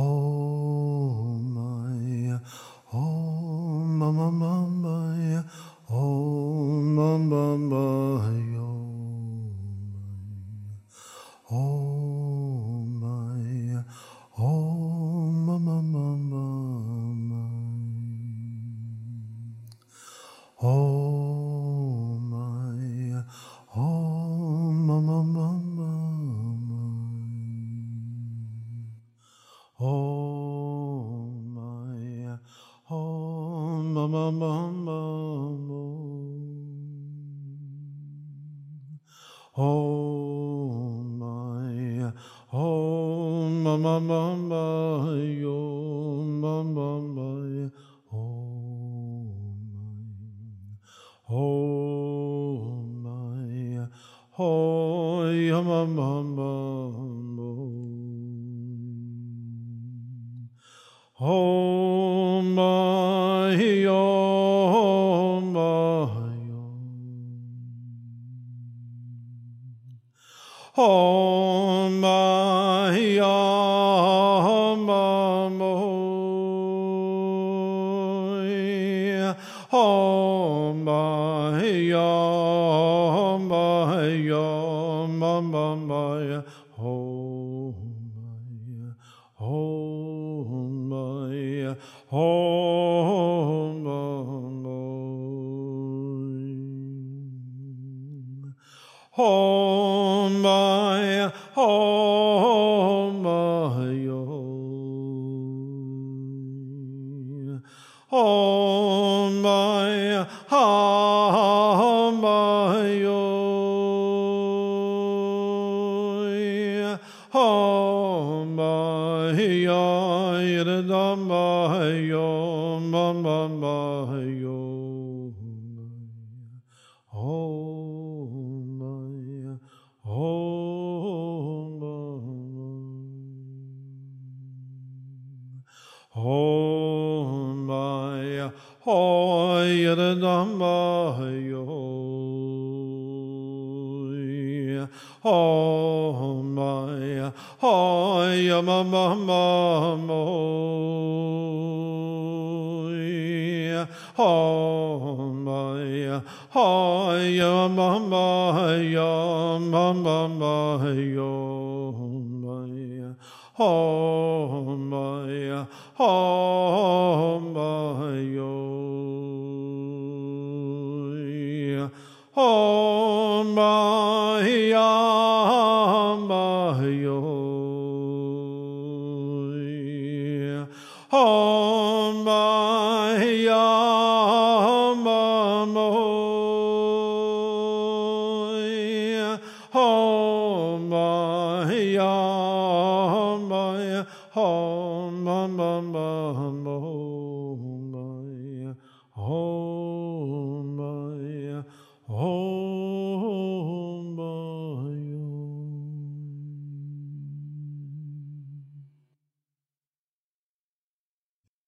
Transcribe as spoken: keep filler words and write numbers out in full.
Oh,